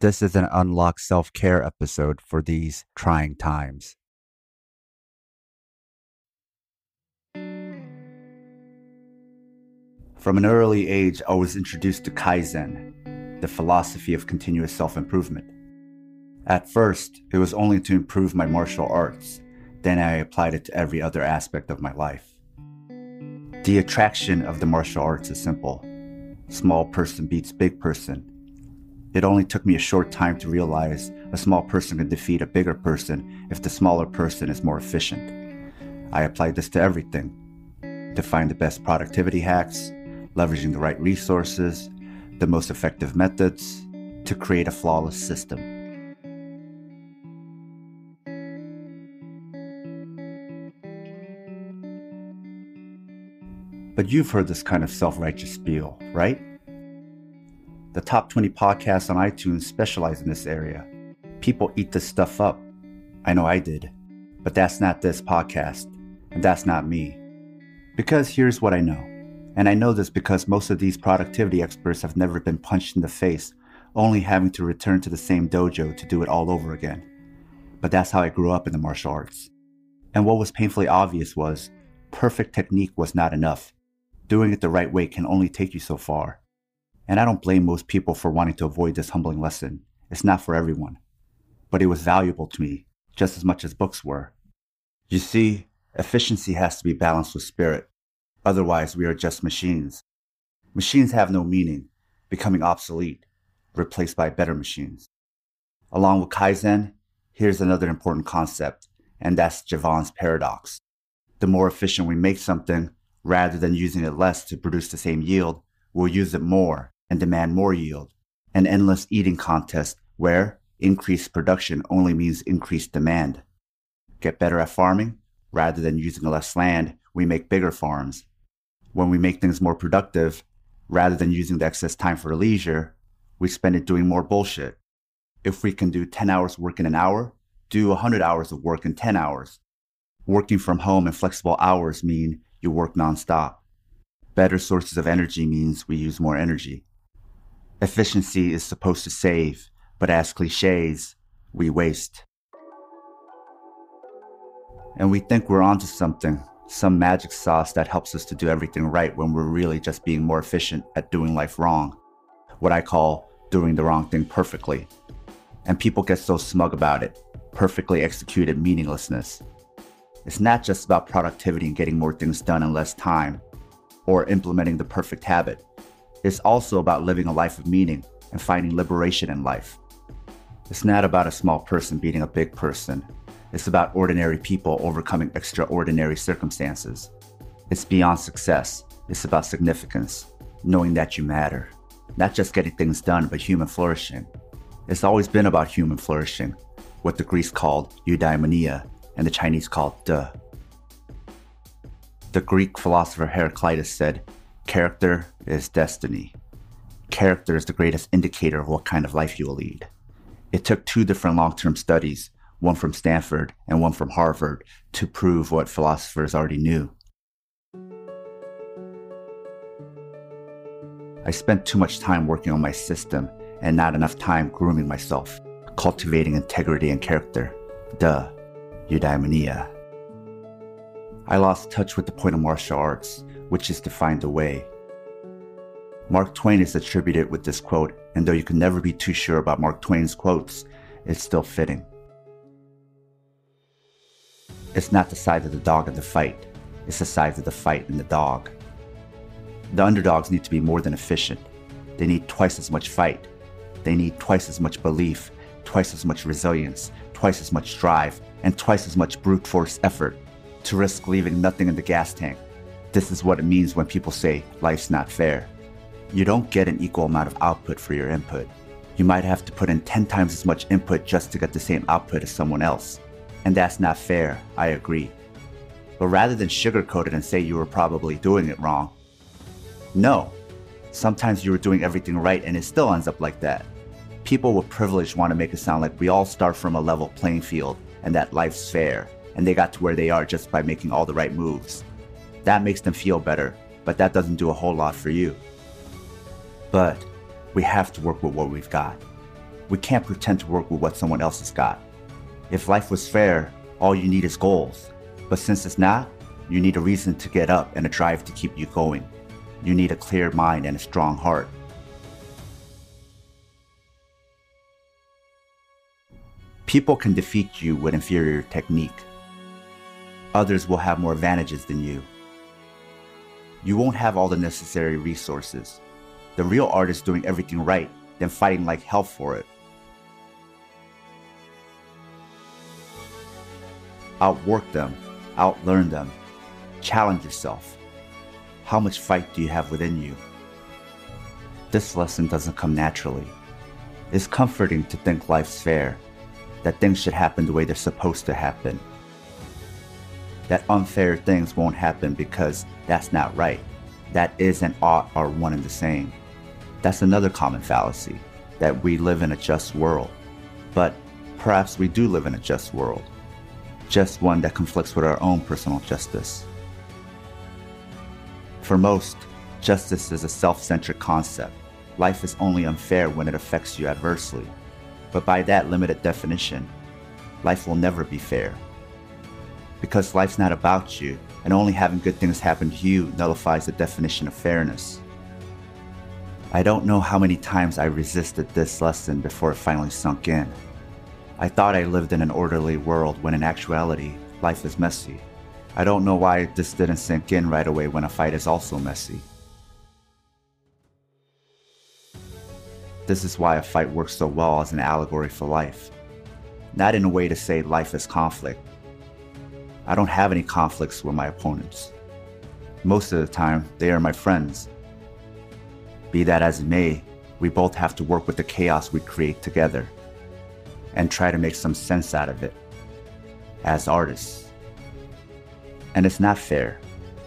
This is an Unlock Self-Care episode for these trying times. From an early age, I was introduced to Kaizen, the philosophy of continuous self-improvement. At first, it was only to improve my martial arts. Then I applied it to every other aspect of my life. The attraction of the martial arts is simple. Small person beats big person. It only took me a short time to realize a small person can defeat a bigger person if the smaller person is more efficient. I applied this to everything. To find the best productivity hacks, leveraging the right resources, the most effective methods, to create a flawless system. But you've heard this kind of self-righteous spiel, right? The top 20 podcasts on iTunes specialize in this area. People eat this stuff up. I know I did. But that's not this podcast, and that's not me. Because here's what I know. And I know this because most of these productivity experts have never been punched in the face, only having to return to the same dojo to do it all over again. But that's how I grew up in the martial arts. And what was painfully obvious was, perfect technique was not enough. Doing it the right way can only take you so far. And I don't blame most people for wanting to avoid this humbling lesson. It's not for everyone. But it was valuable to me, just as much as books were. You see, efficiency has to be balanced with spirit. Otherwise, we are just machines. Machines have no meaning, becoming obsolete, replaced by better machines. Along with Kaizen, here's another important concept, and that's Jevons' paradox. The more efficient we make something, rather than using it less to produce the same yield, we'll use it more and demand more yield. An endless eating contest where increased production only means increased demand. Get better at farming. Rather than using less land, we make bigger farms. When we make things more productive, rather than using the excess time for leisure, we spend it doing more bullshit. If we can do 10 hours work in an hour, do 100 hours of work in 10 hours. Working from home and flexible hours mean you work nonstop. Better sources of energy means we use more energy. Efficiency is supposed to save, but as cliches, we waste. And we think we're onto something, some magic sauce that helps us to do everything right when we're really just being more efficient at doing life wrong. What I call doing the wrong thing perfectly. And people get so smug about it, perfectly executed meaninglessness. It's not just about productivity and getting more things done in less time, or implementing the perfect habit. It's also about living a life of meaning and finding liberation in life. It's not about a small person beating a big person. It's about ordinary people overcoming extraordinary circumstances. It's beyond success. It's about significance, knowing that you matter. Not just getting things done, but human flourishing. It's always been about human flourishing, what the Greeks called eudaimonia and the Chinese called de. The Greek philosopher Heraclitus said, "Character is destiny." Character is the greatest indicator of what kind of life you will lead. It took two different long-term studies, one from Stanford and one from Harvard, to prove what philosophers already knew. I spent too much time working on my system and not enough time grooming myself, cultivating integrity and character. Duh, eudaimonia. I lost touch with the point of martial arts, which is to find a way. Mark Twain is attributed with this quote, and though you can never be too sure about Mark Twain's quotes, it's still fitting. It's not the size of the dog in the fight. It's the size of the fight in the dog. The underdogs need to be more than efficient. They need twice as much fight. They need twice as much belief, twice as much resilience, twice as much drive, and twice as much brute force effort to risk leaving nothing in the gas tank. This is what it means when people say life's not fair. You don't get an equal amount of output for your input. You might have to put in 10 times as much input just to get the same output as someone else. And that's not fair, I agree. But rather than sugarcoat it and say you were probably doing it wrong, no, sometimes you were doing everything right and it still ends up like that. People with privilege want to make it sound like we all start from a level playing field and that life's fair, and they got to where they are just by making all the right moves. That makes them feel better, but that doesn't do a whole lot for you. But we have to work with what we've got. We can't pretend to work with what someone else has got. If life was fair, all you need is goals. But since it's not, you need a reason to get up and a drive to keep you going. You need a clear mind and a strong heart. People can defeat you with inferior technique. Others will have more advantages than you. You won't have all the necessary resources. The real art is doing everything right, then fighting like hell for it. Outwork them, outlearn them, challenge yourself. How much fight do you have within you? This lesson doesn't come naturally. It's comforting to think life's fair, that things should happen the way they're supposed to happen, that unfair things won't happen because that's not right. That is and ought are one and the same. That's another common fallacy, that we live in a just world. But perhaps we do live in a just world, just one that conflicts with our own personal justice. For most, justice is a self-centered concept. Life is only unfair when it affects you adversely. But by that limited definition, life will never be fair. Because life's not about you, and only having good things happen to you nullifies the definition of fairness. I don't know how many times I resisted this lesson before it finally sunk in. I thought I lived in an orderly world when in actuality, life is messy. I don't know why this didn't sink in right away when a fight is also messy. This is why a fight works so well as an allegory for life. Not in a way to say life is conflict. I don't have any conflicts with my opponents. Most of the time, they are my friends. Be that as it may, we both have to work with the chaos we create together and try to make some sense out of it as artists. And it's not fair.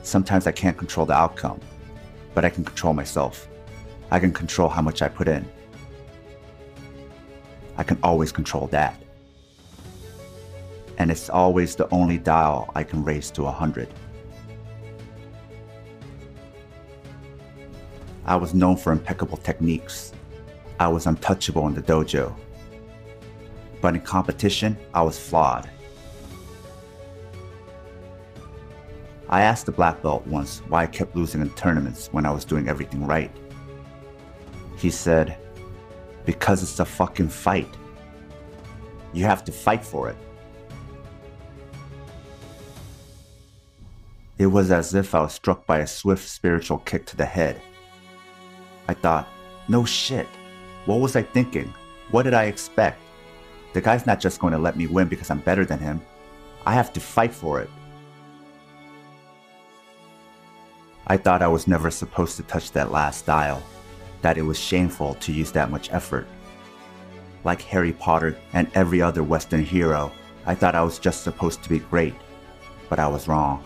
Sometimes I can't control the outcome, but I can control myself. I can control how much I put in. I can always control that. And it's always the only dial I can raise to 100. I was known for impeccable techniques. I was untouchable in the dojo. But in competition, I was flawed. I asked the black belt once why I kept losing in tournaments when I was doing everything right. He said, "Because it's a fucking fight. You have to fight for it." It was as if I was struck by a swift spiritual kick to the head. I thought, no shit. What was I thinking? What did I expect? The guy's not just going to let me win because I'm better than him. I have to fight for it. I thought I was never supposed to touch that last dial, that it was shameful to use that much effort. Like Harry Potter and every other Western hero, I thought I was just supposed to be great, but I was wrong.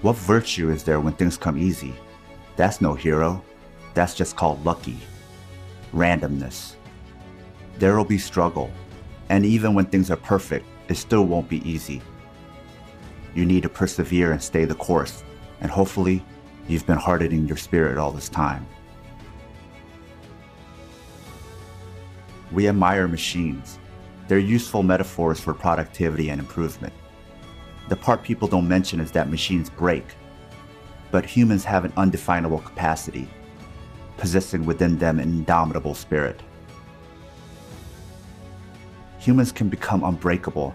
What virtue is there when things come easy? That's no hero. That's just called lucky. Randomness. There will be struggle. And even when things are perfect, it still won't be easy. You need to persevere and stay the course. And hopefully, you've been hardening your spirit all this time. We admire machines. They're useful metaphors for productivity and improvement. The part people don't mention is that machines break, but humans have an undefinable capacity, possessing within them an indomitable spirit. Humans can become unbreakable,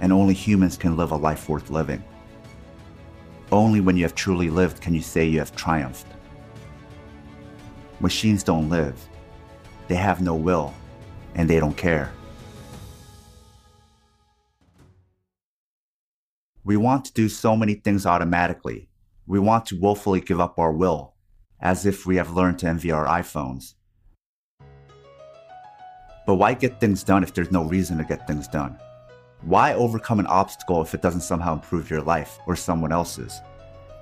and only humans can live a life worth living. Only when you have truly lived can you say you have triumphed. Machines don't live. They have no will, and they don't care. We want to do so many things automatically. We want to willfully give up our will, as if we have learned to envy our iPhones. But why get things done if there's no reason to get things done? Why overcome an obstacle if it doesn't somehow improve your life or someone else's?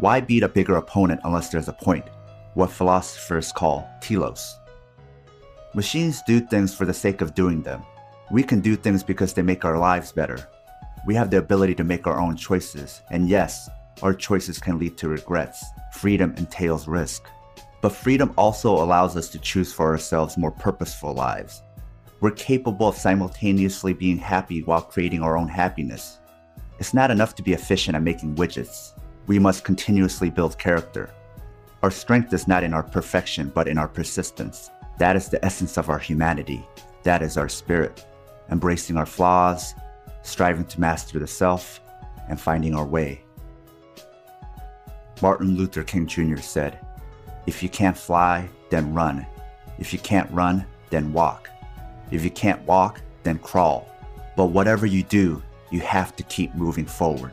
Why beat a bigger opponent unless there's a point, what philosophers call telos? Machines do things for the sake of doing them. We can do things because they make our lives better. We have the ability to make our own choices, and yes, our choices can lead to regrets. Freedom entails risk. But freedom also allows us to choose for ourselves more purposeful lives, We're capable of simultaneously being happy while creating our own happiness. It's not enough to be efficient at making widgets. We must continuously build character. Our strength is not in our perfection, but in our persistence. That is the essence of our humanity. That is our spirit. Embracing our flaws, striving to master the self, and finding our way. Martin Luther King Jr. said, "If you can't fly, then run. If you can't run, then walk. If you can't walk, then crawl. But whatever you do, you have to keep moving forward."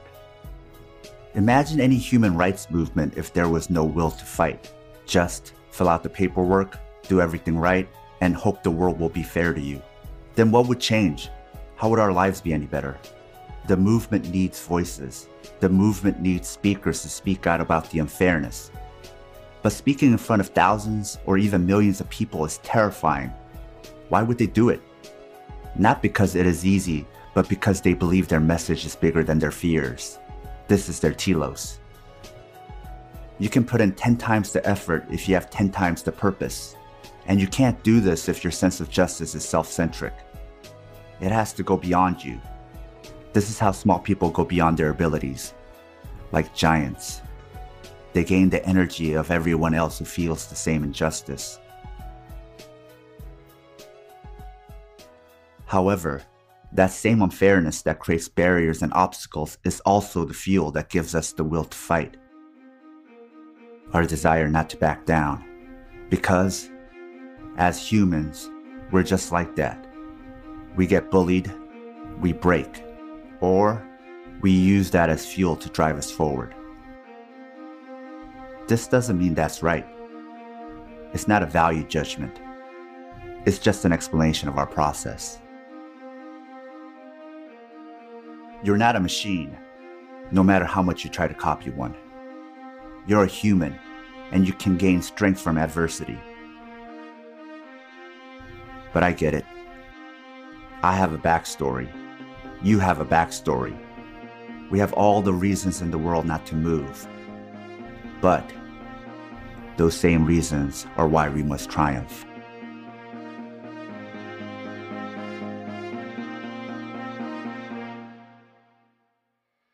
Imagine any human rights movement if there was no will to fight. Just fill out the paperwork, do everything right, and hope the world will be fair to you. Then what would change? How would our lives be any better? The movement needs voices. The movement needs speakers to speak out about the unfairness. But speaking in front of thousands or even millions of people is terrifying. Why would they do it? Not because it is easy, but because they believe their message is bigger than their fears. This is their telos. You can put in 10 times the effort if you have 10 times the purpose. And you can't do this if your sense of justice is self-centric. It has to go beyond you. This is how small people go beyond their abilities, like giants. They gain the energy of everyone else who feels the same injustice. However, that same unfairness that creates barriers and obstacles is also the fuel that gives us the will to fight. Our desire not to back down. Because, as humans, we're just like that. We get bullied, we break, or we use that as fuel to drive us forward. This doesn't mean that's right. It's not a value judgment. It's just an explanation of our process. You're not a machine, no matter how much you try to copy one. You're a human, and you can gain strength from adversity. But I get it. I have a backstory. You have a backstory. We have all the reasons in the world not to move. But those same reasons are why we must triumph.